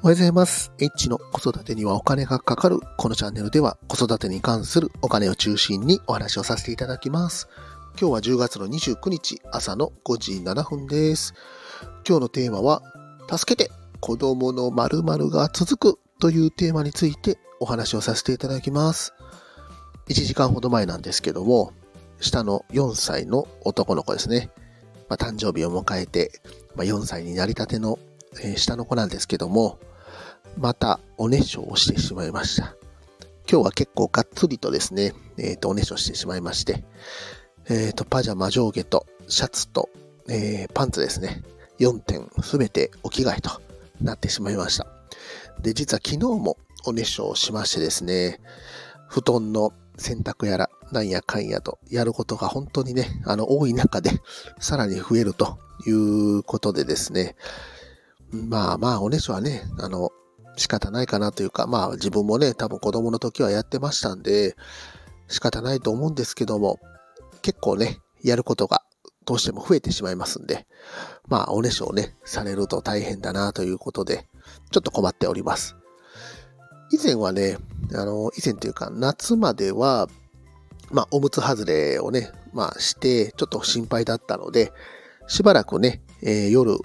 おはようございます。エッチの子育てにはお金がかかる。このチャンネルでは子育てに関するお金を中心にお話をさせていただきます。今日は10月の29日朝の5時7分です。今日のテーマは助けて子供の〇〇が続くというテーマについてお話をさせていただきます。1時間ほど前なんですけども、下の4歳の男の子ですね、誕生日を迎えて、4歳になりたての下の子なんですけども、またおねしょをしてしまいました。今日は結構がっつりとですね、おねしょしてしまいまして、パジャマ上下とシャツと、パンツですね、4点すべてお着替えとなってしまいました。で、実は昨日もおねしょをしましてですね、布団の洗濯やらなんやかんやとやることが本当にね、多い中でさらに増えるということでですね、おねしょはね、仕方ないかなというか、自分もね、多分子供の時はやってましたんで、仕方ないと思うんですけども、結構ね、やることがどうしても増えてしまいますんで、おねしょをね、されると大変だなということで、ちょっと困っております。以前というか、夏までは、おむつ外れをね、して、ちょっと心配だったので、しばらくね、夜、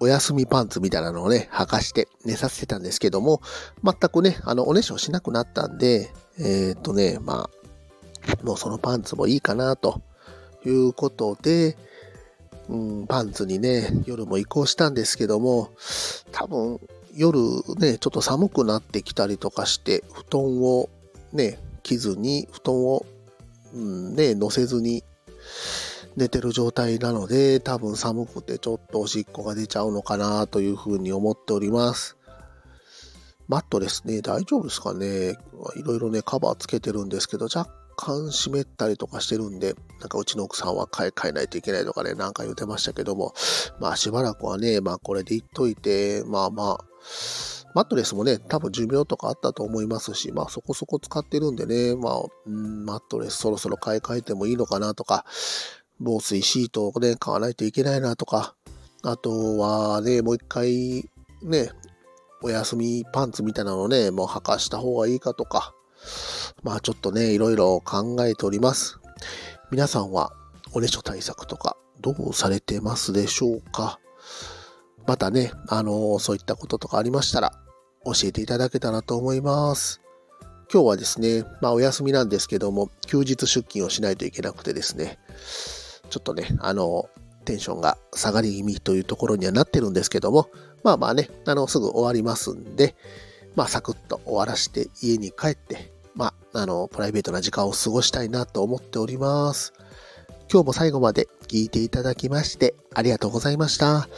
お休みパンツみたいなのをね、履かして寝させてたんですけども、全くね、おねしょしなくなったんで、もうそのパンツもいいかな、ということで、パンツにね、夜も移行したんですけども、多分、夜ね、ちょっと寒くなってきたりとかして、布団をね、着ずに、布団を、乗せずに、寝てる状態なので、多分寒くてちょっとおしっこが出ちゃうのかなというふうに思っております。マットですね、大丈夫ですかね。いろいろね、カバーつけてるんですけど、若干湿ったりとかしてるんで、うちの奥さんは買い替えないといけないとかね、言ってましたけども、しばらくはね、これでいっといて、マットレスもね、多分寿命とかあったと思いますし、そこそこ使ってるんでね、マットレスそろそろ買い替えてもいいのかなとか、防水シートをね、買わないといけないなとか、あとはね、もう一回ね、お休みパンツみたいなのをね、もう履かした方がいいかとか、ちょっとね、いろいろ考えております。皆さんはおねしょ対策とかどうされてますでしょうか？またね、そういったこととかありましたら教えていただけたらと思います。今日はですね、お休みなんですけども、休日出勤をしないといけなくてですね、ちょっとね、テンションが下がり気味というところにはなってるんですけども、すぐ終わりますんで、サクッと終わらして家に帰って、プライベートな時間を過ごしたいなと思っております。今日も最後まで聞いていただきまして、ありがとうございました。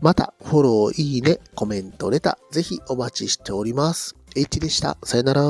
また、フォロー、いいね、コメント、レター、ぜひお待ちしております。H でした。さよなら。